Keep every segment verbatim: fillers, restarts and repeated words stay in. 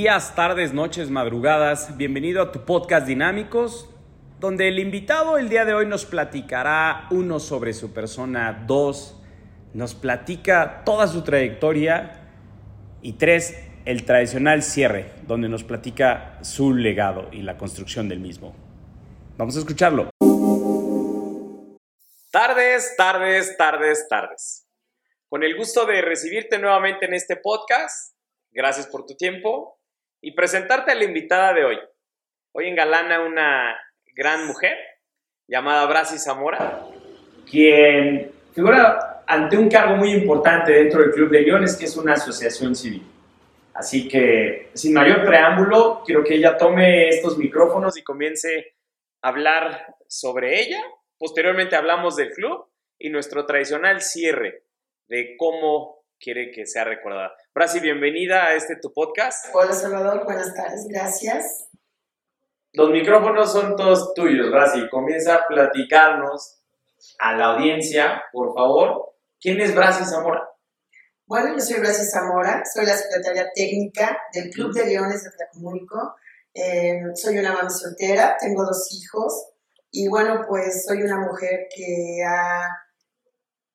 Días, tardes, noches, madrugadas. Bienvenido a tu podcast Dinámicos, donde el invitado el día de hoy nos platicará uno sobre su persona, dos, nos platica toda su trayectoria y tres, el tradicional cierre, donde nos platica su legado y la construcción del mismo. Vamos a escucharlo. Tardes, tardes, tardes, tardes. Con el gusto de recibirte nuevamente en este podcast. Gracias por tu tiempo. Y presentarte a la invitada de hoy. Hoy engalana una gran mujer llamada Braci Zamora, quien figura ante un cargo muy importante dentro del Club de Leones, que es una asociación civil. Así que, sin mayor preámbulo, quiero que ella tome estos micrófonos y comience a hablar sobre ella. Posteriormente hablamos del club y nuestro tradicional cierre de cómo quiere que sea recordada. Braci, bienvenida a este tu podcast. Hola Salvador, buenas tardes, gracias. Los micrófonos son todos tuyos, Braci. Comienza a platicarnos a la audiencia, por favor. ¿Quién es Braci Zamora? Bueno, yo soy Braci Zamora, soy la secretaria técnica del Club de Leones de Atlacomulco. Eh, soy una mamá soltera, tengo dos hijos y bueno, pues soy una mujer que ha...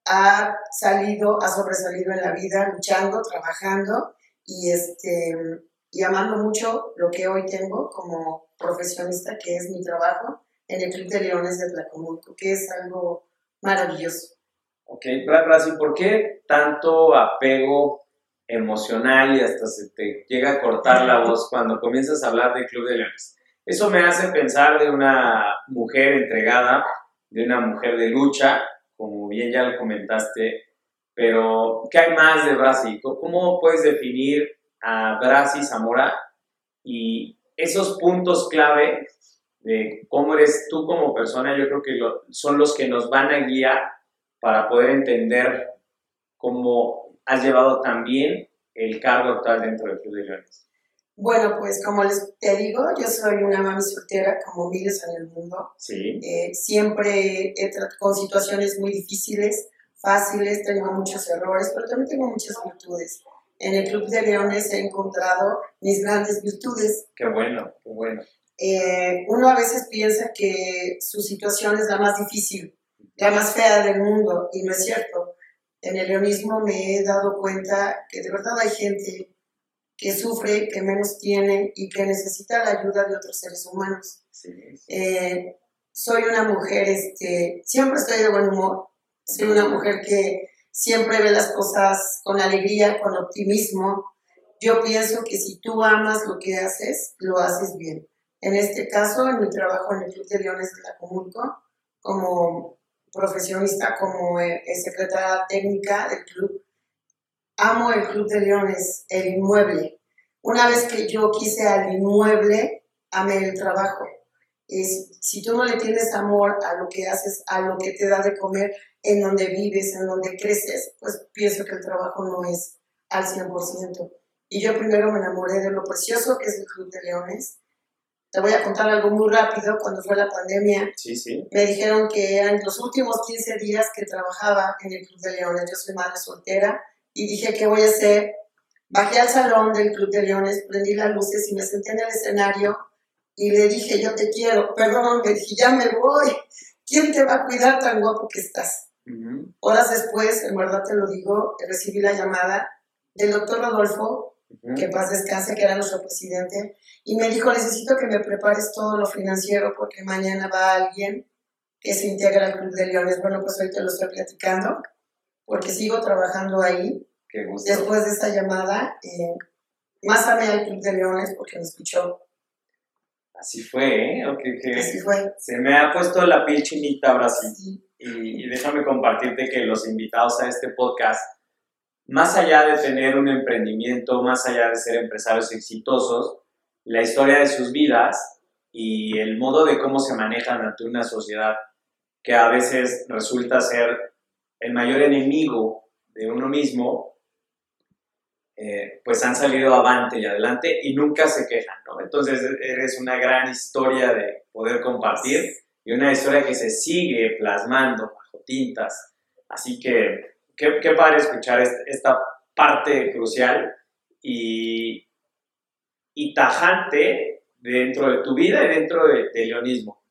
ha salido, ha sobresalido en la vida, luchando, trabajando y, este, y amando mucho lo que hoy tengo como profesionista, que es mi trabajo en el Club de Leones de Atlacomulco, que es algo maravilloso. Ok, Braci, ¿por qué tanto apego emocional y hasta se te llega a cortar la voz cuando comienzas a hablar del Club de Leones? Eso me hace pensar de una mujer entregada, de una mujer de lucha, como bien ya lo comentaste, pero ¿qué hay más de Braci? ¿Cómo puedes definir a Braci Zamora y esos puntos clave de cómo eres tú como persona? Yo creo que lo, son los que nos van a guiar para poder entender cómo has llevado también el cargo actual dentro del Club de Leones. Bueno, pues como les te digo, yo soy una mami soltera, como miles en el mundo. Sí. Eh, siempre he tratado con situaciones muy difíciles, fáciles, tengo muchos errores, pero también tengo muchas virtudes. En el Club de Leones he encontrado mis grandes virtudes. Qué bueno, qué bueno. Eh, uno a veces piensa que su situación es la más difícil, la más fea del mundo, y no es cierto. En el leonismo me he dado cuenta que de verdad hay gente que sufre, que menos tiene y que necesita la ayuda de otros seres humanos. Sí, sí. Eh, soy una mujer, este, siempre estoy de buen humor, soy una mujer que siempre ve las cosas con alegría, con optimismo. Yo pienso que si tú amas lo que haces, lo haces bien. En este caso, en mi trabajo en el Club de Leones de Atlacomulco, como profesionista, como eh, secretaria técnica del club, amo el Club de Leones, el inmueble. Una vez que yo quise al inmueble, amé el trabajo. Es, si tú no le tienes amor a lo que haces, a lo que te da de comer, en donde vives, en donde creces, pues pienso que el trabajo no es al cien por ciento. Y yo primero me enamoré de lo precioso que es el Club de Leones. Te voy a contar algo muy rápido. Cuando fue la pandemia, sí, sí. Me dijeron que eran los últimos quince días que trabajaba en el Club de Leones. Yo soy madre soltera. Y dije, ¿qué voy a hacer? Bajé al salón del Club de Leones, prendí las luces y me senté en el escenario y le dije, yo te quiero. Perdón, le dije, ya me voy. ¿Quién te va a cuidar tan guapo que estás? Uh-huh. Horas después, en verdad te lo digo, recibí la llamada del doctor Rodolfo, uh-huh. que paz descanse, que era nuestro presidente, y me dijo, necesito que me prepares todo lo financiero porque mañana va alguien que se integra al Club de Leones. Bueno, pues hoy te lo estoy platicando, porque sigo trabajando ahí. Qué gusto. Después de esa llamada, eh, más amé al Club de Leones porque me escuchó. Así fue, ¿eh? Okay, okay. Así fue. Se me ha puesto la piel chinita, Braci. Sí. Y, y déjame compartirte que los invitados a este podcast, más allá de tener un emprendimiento, más allá de ser empresarios exitosos, la historia de sus vidas y el modo de cómo se manejan ante una sociedad que a veces resulta ser el mayor enemigo de uno mismo, eh, pues han salido avante y adelante y nunca se quejan, ¿no? Entonces eres una gran historia de poder compartir y una historia que se sigue plasmando bajo tintas. Así que qué, qué padre escuchar esta parte crucial y y tajante dentro de tu vida y dentro del de leonismo.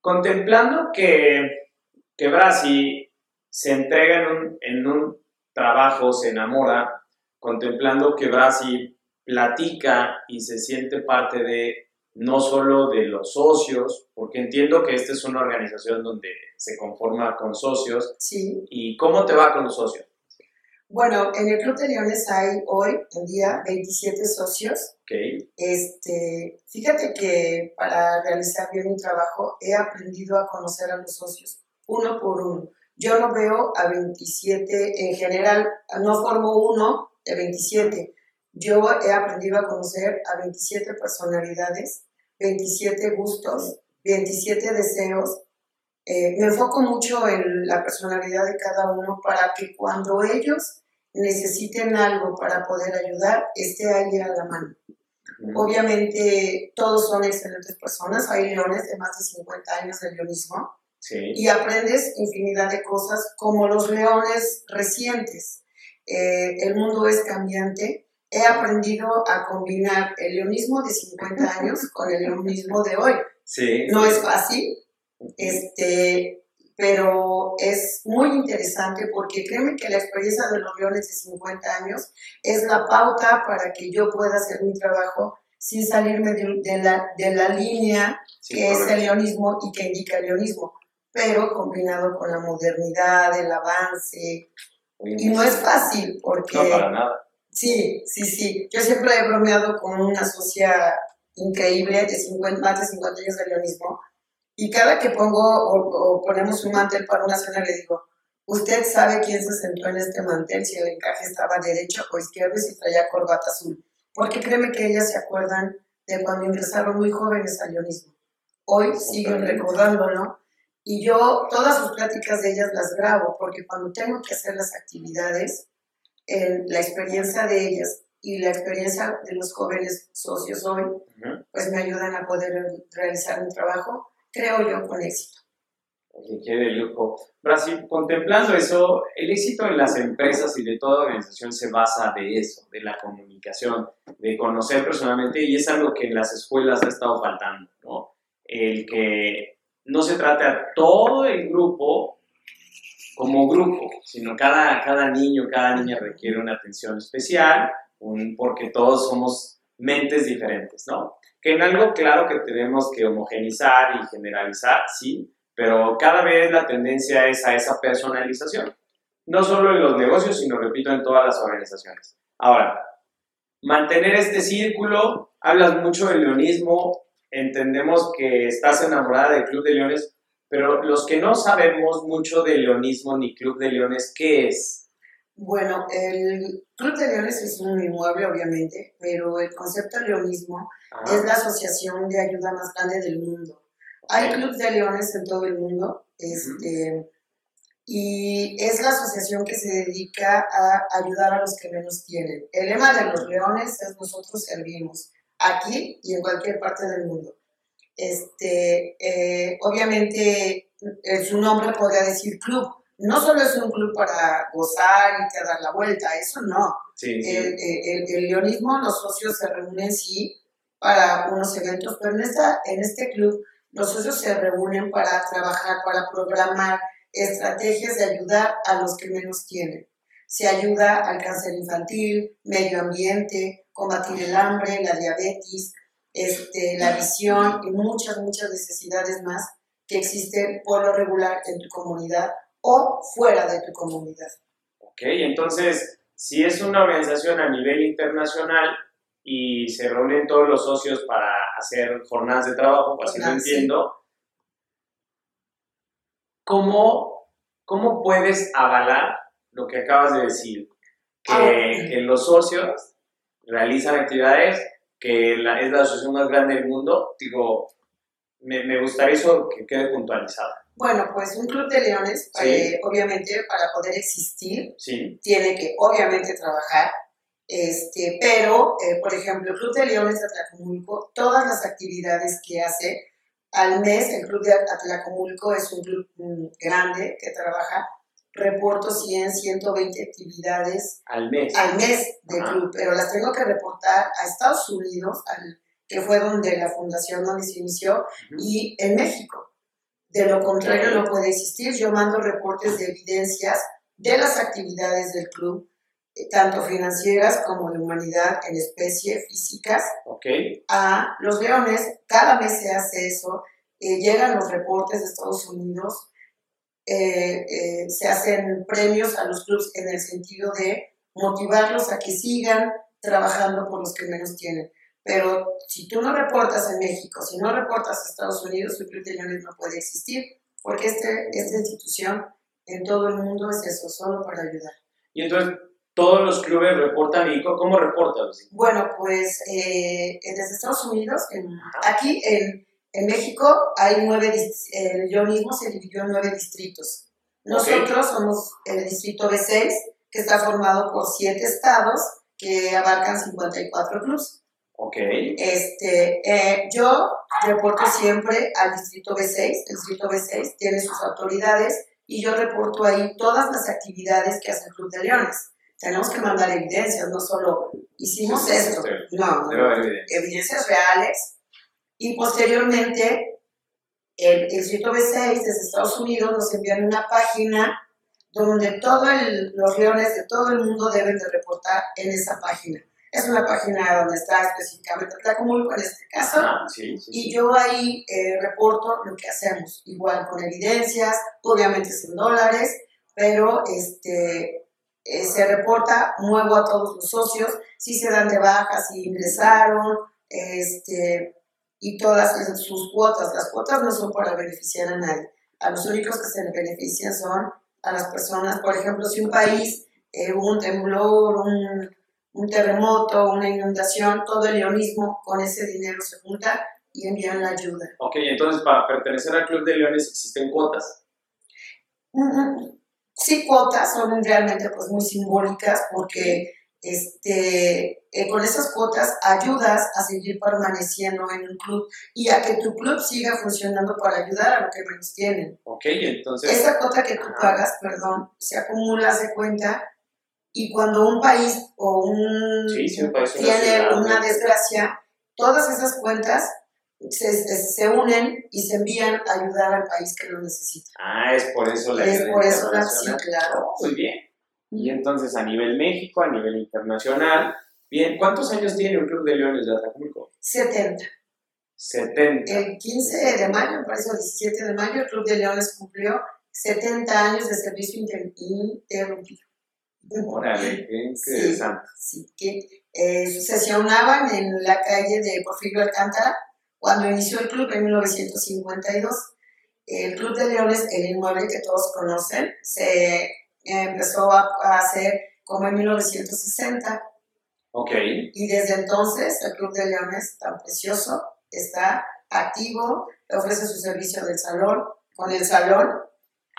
Contemplando que, que Braci se entrega en un, en un trabajo, se enamora, contemplando que Braci platica y se siente parte de, no solo de los socios, porque entiendo que esta es una organización donde se conforma con socios. Sí. ¿Y cómo te va con los socios? Bueno, en el Club de Leones hay hoy en día veintisiete socios. Okay. Este, fíjate que para realizar bien un trabajo he aprendido a conocer a los socios uno por uno. Yo no veo a veintisiete en general, no formo uno de veintisiete. Yo he aprendido a conocer a veintisiete personalidades, veintisiete gustos, veintisiete deseos. Eh, me enfoco mucho en la personalidad de cada uno para que cuando ellos necesiten algo para poder ayudar, esté ahí a la mano. Uh-huh. Obviamente todos son excelentes personas, hay leones de más de cincuenta años de leonismo, sí, y aprendes infinidad de cosas como los leones recientes. Eh, el mundo es cambiante. He aprendido a combinar el leonismo de cincuenta años con el leonismo de hoy. Sí. No es fácil, este, pero es muy interesante porque créeme que la experiencia de los leones de cincuenta años es la pauta para que yo pueda hacer mi trabajo sin salirme de, de, la, de la línea, sí, que correcto, es el leonismo y que indica el leonismo, pero combinado con la modernidad, el avance. Muy y no es fácil porque... No, para nada. Sí, sí, sí. Yo siempre he bromeado con una socia increíble de cincuenta, más de cincuenta años de leonismo, y cada que pongo o, o ponemos un mantel para una cena le digo, ¿usted sabe quién se sentó en este mantel? Si el encaje estaba derecho o izquierdo y si traía corbata azul. Porque créeme que ellas se acuerdan de cuando ingresaron muy jóvenes al leonismo. Hoy siguen recordándolo y yo todas sus pláticas de ellas las grabo porque cuando tengo que hacer las actividades, la experiencia de ellas y la experiencia de los jóvenes socios hoy, uh-huh, pues me ayudan a poder realizar un trabajo, creo yo, con éxito. Oye, qué de lujo. Braci, contemplando eso, el éxito de las empresas y de toda organización se basa de eso, de la comunicación, de conocer personalmente, y es algo que en las escuelas ha estado faltando, ¿no? El que no se trate a todo el grupo como grupo, sino cada, cada niño, cada niña requiere una atención especial, un, porque todos somos mentes diferentes, ¿no? Que en algo claro que tenemos que homogenizar y generalizar, sí, pero cada vez la tendencia es a esa personalización, no solo en los negocios, sino, repito, en todas las organizaciones. Ahora, mantener este círculo, hablas mucho del leonismo, entendemos que estás enamorada del Club de Leones, pero los que no sabemos mucho de leonismo ni Club de Leones, ¿qué es? Bueno, el Club de Leones es un inmueble, obviamente, pero el concepto de leonismo, ajá, es la asociación de ayuda más grande del mundo. Okay. Hay clubes de leones en todo el mundo, este, uh-huh, y es la asociación que se dedica a ayudar a los que menos tienen. El lema de los leones es nosotros servimos, aquí y en cualquier parte del mundo. Este, eh, obviamente eh, su nombre podría decir club, no solo es un club para gozar y te dar la vuelta, eso no, sí, sí. El, el, el leonismo, los socios se reúnen sí para unos eventos, pero en, esta, en este club los socios se reúnen para trabajar, para programar estrategias de ayudar a los que menos tienen. Se ayuda al cáncer infantil, medio ambiente, combatir el hambre, la diabetes, Este, la visión y muchas, muchas necesidades más que existen por lo regular en tu comunidad o fuera de tu comunidad. Ok, entonces, si es una organización a nivel internacional y se reúnen todos los socios para hacer jornadas de trabajo, pues así lo entiendo, ¿cómo, ¿cómo puedes avalar lo que acabas de decir? Que, ah, que los socios realizan actividades que la, es la asociación más grande del mundo, digo, me, me gustaría eso que quede puntualizado. Bueno, pues un Club de Leones, sí, eh, obviamente, para poder existir, sí, tiene que, obviamente, trabajar, este, pero, eh, por ejemplo, el Club de Leones de Atlacomulco, todas las actividades que hace al mes, el Club de Atlacomulco es un club mm, grande que trabaja reporto cien, ciento veinte actividades al mes, al mes del Ajá. club, pero las tengo que reportar a Estados Unidos, al, que fue donde la fundación donde se inició, Ajá. y en México. De lo contrario, Ajá. no puede existir. Yo mando reportes de evidencias de las actividades del club, tanto financieras como de humanidad en especie, físicas, okay. a los Leones. Cada mes se hace eso, eh, llegan los reportes de Estados Unidos, eh, eh, se hacen premios a los clubes en el sentido de motivarlos a que sigan trabajando por los que menos tienen. Pero si tú no reportas en México, si no reportas a Estados Unidos, el Club de Leones no puede existir, porque este, esta institución en todo el mundo es eso, solo para ayudar. Y entonces, ¿todos los clubes reportan y cómo reportan? Bueno, pues eh, desde Estados Unidos, en, aquí en, en México hay nueve, eh, el leonismo se dividió en nueve distritos. Nosotros okay. somos el distrito B seis, que está formado por siete estados que abarcan cincuenta y cuatro clubes. Okay. Este, eh, yo reporto siempre al distrito B seis, el distrito B seis tiene sus autoridades y yo reporto ahí todas las actividades que hace el Club de Leones. Tenemos que mandar evidencias, no solo hicimos sí, esto, sí, sí. no, no evidencia. evidencias reales. Y posteriormente, el, el distrito B seis desde Estados Unidos nos envían una página donde todos los leones de todo el mundo deben de reportar en esa página. Es una página donde está específicamente Atlacomulco en este caso, ah, sí, sí, y sí. yo ahí eh, reporto lo que hacemos, igual con evidencias, obviamente es en dólares, pero este... Eh, se reporta, muevo a todos los socios, si se dan de baja, si ingresaron, este, y todas sus cuotas. Las cuotas no son para beneficiar a nadie. A los únicos que se les benefician son a las personas. Por ejemplo, si un país eh, hubo un temblor, un, un terremoto, una inundación, todo el leonismo con ese dinero se junta y envían la ayuda. Ok, entonces para pertenecer al Club de Leones existen cuotas. Uh-huh. Sí, cuotas son realmente pues, muy simbólicas porque este, eh, con esas cuotas ayudas a seguir permaneciendo en un club y a que tu club siga funcionando para ayudar a los que menos tienen. Ok, entonces... Esa cuota que tú ajá. pagas, perdón, se acumula, se cuenta, y cuando un país o un... Sí, sí, un país tiene una, una desgracia, todas esas cuentas... Se, se unen y se envían a ayudar al país que lo necesita. Ah, es por eso la Es por eso la sí, claro. Oh, muy bien. Y entonces, a nivel México, a nivel internacional, bien, ¿cuántos años tiene el Club de Leones de Atlacomulco? setenta. setenta. El quince de mayo, por eso el diecisiete de mayo, el Club de Leones cumplió setenta años de servicio ininterrumpido. Órale, qué interesante. Sí, sí que eh, sesionaban en la calle de Porfirio Alcántara. Cuando inició el club en mil novecientos cincuenta y dos, el Club de Leones, el inmueble que todos conocen, se empezó a, a hacer como en mil novecientos sesenta. Ok. Y desde entonces el Club de Leones, tan precioso, está activo, ofrece su servicio del salón, con el salón.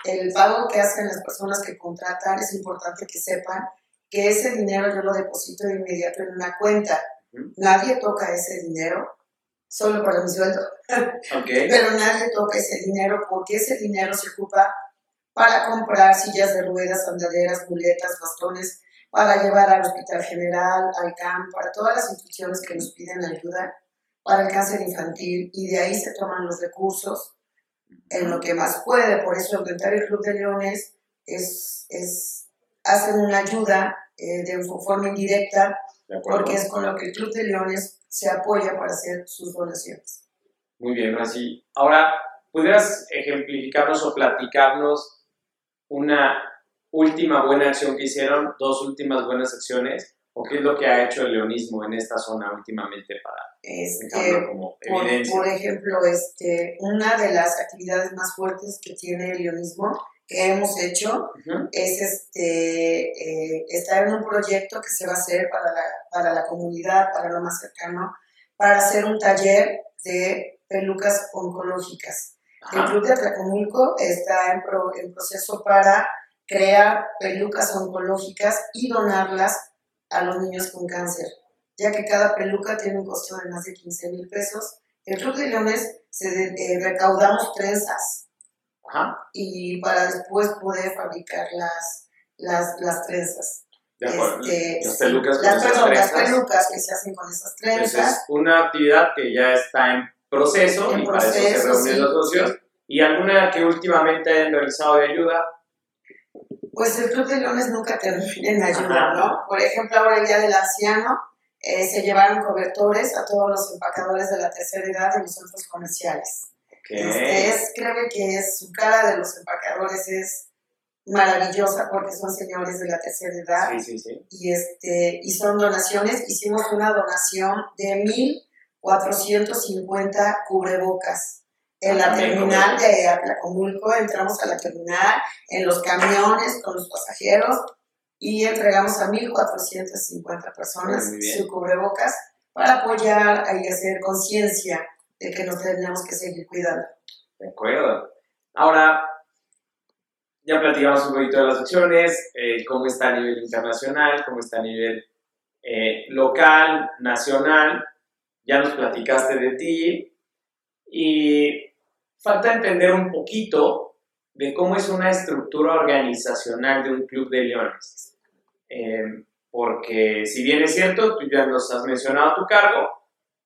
El pago que hacen las personas que contratan, es importante que sepan que ese dinero yo lo deposito de inmediato en una cuenta. Uh-huh. Nadie toca ese dinero. Solo para mi sueldo, okay. pero nadie toca ese dinero porque ese dinero se ocupa para comprar sillas de ruedas, andaderas, muletas, bastones, para llevar al Hospital General, al C A M, para todas las instituciones que nos piden ayuda, para el cáncer infantil, y de ahí se toman los recursos en lo que más puede. Por eso aumentar el Club de Leones es, es, hacen una ayuda eh, de forma indirecta, porque es con lo que el Club de Leones se apoya para hacer sus donaciones. Muy bien, Braci. Ahora, ¿pudieras ejemplificarnos o platicarnos una última buena acción que hicieron, dos últimas buenas acciones, o qué es lo que ha hecho el leonismo en esta zona últimamente para este, como evidencia? Por, por ejemplo, este, una de las actividades más fuertes que tiene el leonismo que hemos hecho uh-huh. es este, eh, estar en un proyecto que se va a hacer para la, para la comunidad, para lo más cercano, para hacer un taller de pelucas oncológicas. Uh-huh. El Club de Atlacomulco está en, pro, en proceso para crear pelucas oncológicas y donarlas a los niños con cáncer, ya que cada peluca tiene un costo de más de quince mil pesos. El Club de Leones se, eh, recaudamos trenzas. Ajá. Y para después poder fabricar las, las, las trenzas. De acuerdo. Este, las pelucas, sí, las, perdón, trenzas, las pelucas que se hacen con esas trenzas. Entonces es una actividad que ya está en proceso, en y proceso, para eso se reúnen sí, los socios. Sí. ¿Y alguna que últimamente han realizado de ayuda? Pues el Club de Leones nunca termina en ayuda, ¿no? Por ejemplo, ahora el Día del Anciano, eh, se llevaron cobertores a todos los empacadores de la tercera edad de los centros comerciales. Okay. Este es, creo que es, su cara de los empacadores es maravillosa porque son señores de la tercera edad. Sí, sí, sí. Y, este, y son donaciones. Hicimos una donación de mil cuatrocientos cincuenta cubrebocas. En la terminal de Atlacomulco, entramos a la terminal, en los camiones, con los pasajeros, y entregamos a mil cuatrocientas cincuenta personas su cubrebocas para apoyar y hacer conciencia de que nos tenemos que seguir cuidando. De acuerdo. Ahora, ya platicamos un poquito de las acciones, eh, cómo está a nivel internacional, cómo está a nivel eh, local, nacional, ya nos platicaste de ti, y falta entender un poquito de cómo es una estructura organizacional de un Club de Leones. Eh, porque si bien es cierto, tú ya nos has mencionado tu cargo,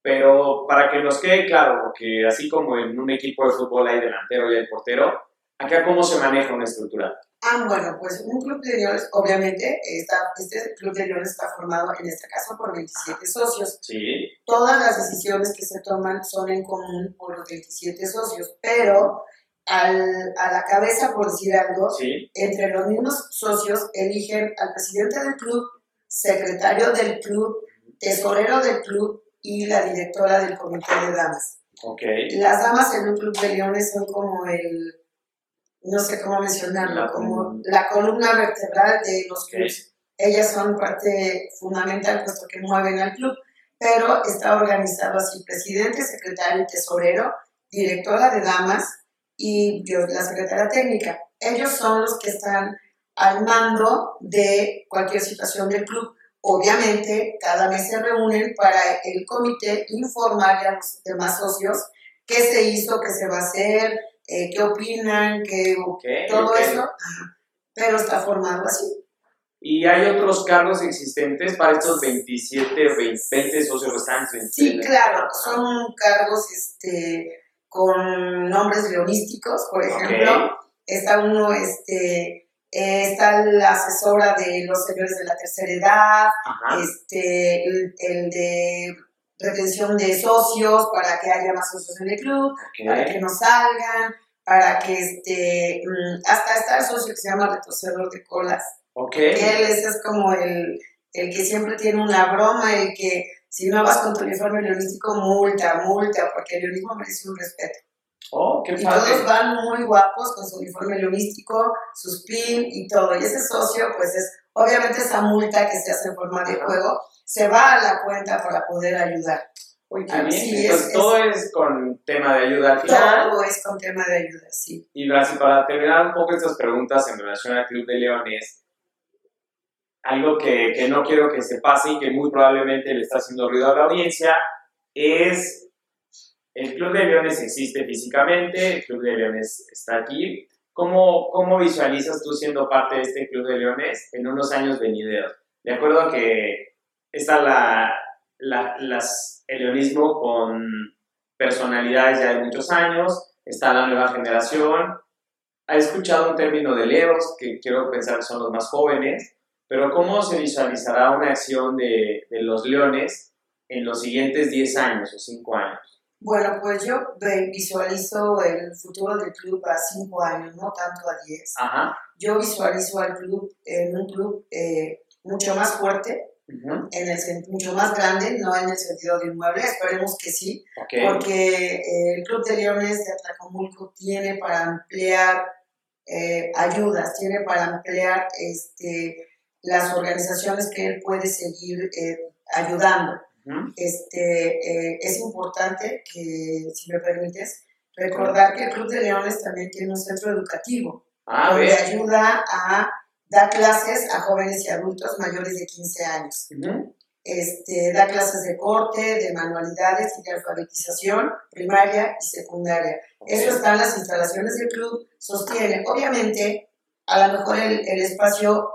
pero para que nos quede claro, porque así como en un equipo de fútbol hay delantero y hay portero, ¿acá cómo se maneja una estructura? Ah, bueno, pues un Club de Leones, obviamente, está, este Club de Leones está formado, en este caso, por veintisiete socios. Sí. Todas las decisiones que se toman son en común por los veintisiete socios, pero al, a la cabeza, por decir algo, sí, entre los mismos socios eligen al presidente del club, secretario del club, tesorero del club y la directora del comité de damas. Okay. Las damas en un Club de Leones son como el... no sé cómo mencionarlo, como la columna vertebral de los clubes. Ellas son parte fundamental, puesto que mueven al club, pero está organizado así: presidente, secretario, tesorero, directora de damas y yo, la secretaria técnica. Ellos son los que están al mando de cualquier situación del club. Obviamente, cada mes se reúnen para el comité informar a los demás socios qué se hizo, qué se va a hacer, Eh, qué opinan, qué, okay, todo okay. eso, pero está formado así. ¿Y hay otros cargos existentes para estos veintisiete, veinte socios restantes? Sí, claro, son cargos este, con nombres leonísticos, por ejemplo, okay. está uno, este, eh, está la asesora de los señores de la tercera edad, ajá, este, el, el de... retención de socios para que haya más socios en el club, okay, para que no salgan, para que este, hasta está el socio que se llama retorcedor de colas. Okay. Él ese es como el, el que siempre tiene una broma, el que si no vas con tu uniforme leonístico, multa, multa, porque el leonismo merece un respeto. Oh, qué padre. Y todos van muy guapos con su uniforme leonístico, sus pin y todo. Y ese socio, pues es, obviamente esa multa que se hace en forma de juego, se va a la cuenta para poder ayudar. Uy, qué bien. Sí, entonces es, todo es, es con tema de ayuda al final. Todo es con tema de ayuda, sí. Y Braci, para terminar un poco estas preguntas en relación al Club de Leones, algo que, que no quiero que se pase y que muy probablemente le está haciendo ruido a la audiencia, es el Club de Leones existe físicamente, el Club de Leones está aquí. ¿Cómo, cómo visualizas tú siendo parte de este Club de Leones en unos años venideros? De acuerdo a que está la, la, las, el leonismo con personalidades ya de muchos años, está la nueva generación. He escuchado un término de leos, que quiero pensar que son los más jóvenes, pero ¿cómo se visualizará una acción de, de los leones en los siguientes diez años o cinco años? Bueno, pues yo visualizo el futuro del club a cinco años, no tanto a diez. Ajá. Yo visualizo al club en un club eh, mucho más fuerte, uh-huh, en el, mucho más grande, no en el sentido de inmueble, esperemos que sí, okay, porque eh, el Club de Leones de Atlacomulco tiene para ampliar eh, ayudas, tiene para ampliar este, las organizaciones que él puede seguir eh, ayudando. Uh-huh. Este, eh, es importante que, si me permites, recordar uh-huh que el Club de Leones también tiene un centro educativo, ah, donde bien ayuda a da clases a jóvenes y adultos mayores de quince años. Uh-huh. este, da clases de corte, de manualidades y de alfabetización primaria y secundaria. Eso está en las instalaciones del club, sostiene. Obviamente, a lo mejor el, el espacio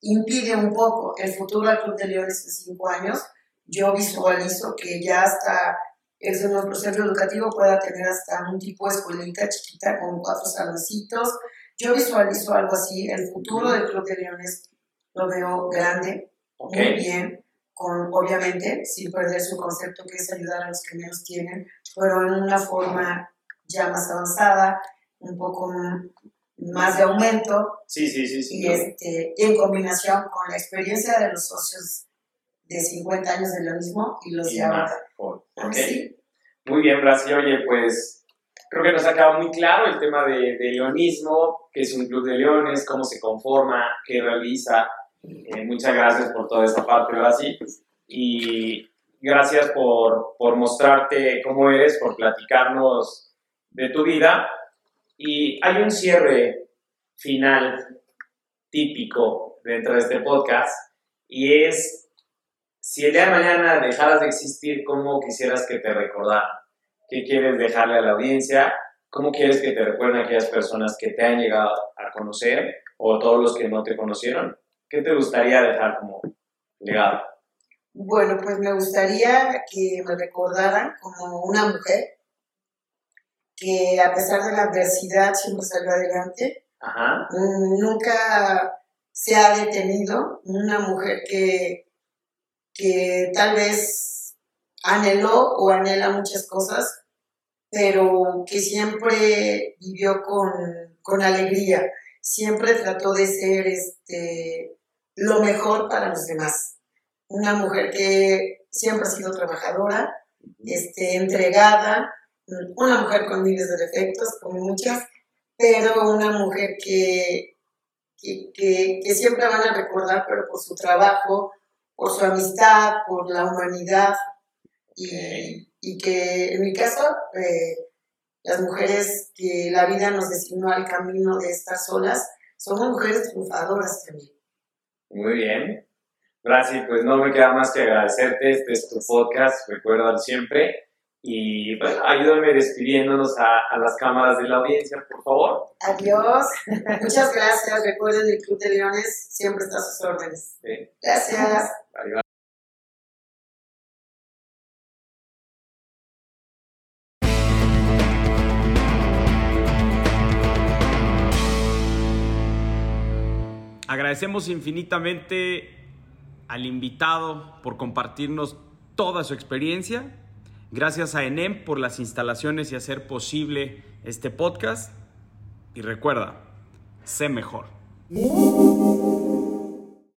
impide un poco el futuro al Club de Leones de cinco años. Yo visualizo que ya hasta el nuestro centro educativo pueda tener hasta un tipo de escuelita chiquita con cuatro saloncitos. Yo visualizo algo así. El futuro del Club de Leones lo veo grande, okay. Muy bien, con, obviamente, sin perder su concepto que es ayudar a los que menos tienen, pero en una forma ya más avanzada, un poco más de aumento. Sí, sí, sí. sí y, este, y en combinación con la experiencia de los socios de cincuenta años de leonismo y los y de ahora. Okay. Sí. Muy bien, Braci. Oye, pues creo que nos ha quedado muy claro el tema de, de leonismo, qué es un club de leones, cómo se conforma, qué realiza. Eh, muchas gracias por toda esa parte, Braci. Y gracias por, por mostrarte cómo eres, por platicarnos de tu vida. Y hay un cierre final típico dentro de este podcast y es... Si el día de mañana dejaras de existir, ¿cómo quisieras que te recordaran? ¿Qué quieres dejarle a la audiencia? ¿Cómo quieres que te recuerden aquellas personas que te han llegado a conocer o todos los que no te conocieron? ¿Qué te gustaría dejar como legado? Bueno, pues me gustaría que me recordaran como una mujer que a pesar de la adversidad siempre salió adelante. Ajá. Nunca se ha detenido. Una mujer que... que tal vez anheló o anhela muchas cosas, pero que siempre vivió con, con alegría, siempre trató de ser este, lo mejor para los demás. Una mujer que siempre ha sido trabajadora, este, entregada, una mujer con miles de defectos, como muchas, pero una mujer que, que, que, que siempre van a recordar, pero por su trabajo, por su amistad, por la humanidad, okay. y, y que en mi caso, eh, las mujeres que la vida nos designó al camino de estar solas, somos mujeres triunfadoras también. Muy bien. Braci, pues no me queda más que agradecerte, este es tu podcast, recuérdalo siempre, y bueno, ayúdame despidiéndonos a, a las cámaras de la audiencia, por favor. Adiós, muchas gracias, recuerden el Club de Leones siempre está a sus órdenes. Sí. Gracias. Adiós. Agradecemos infinitamente al invitado por compartirnos toda su experiencia. Gracias a Enem por las instalaciones y hacer posible este podcast. Y recuerda, sé mejor.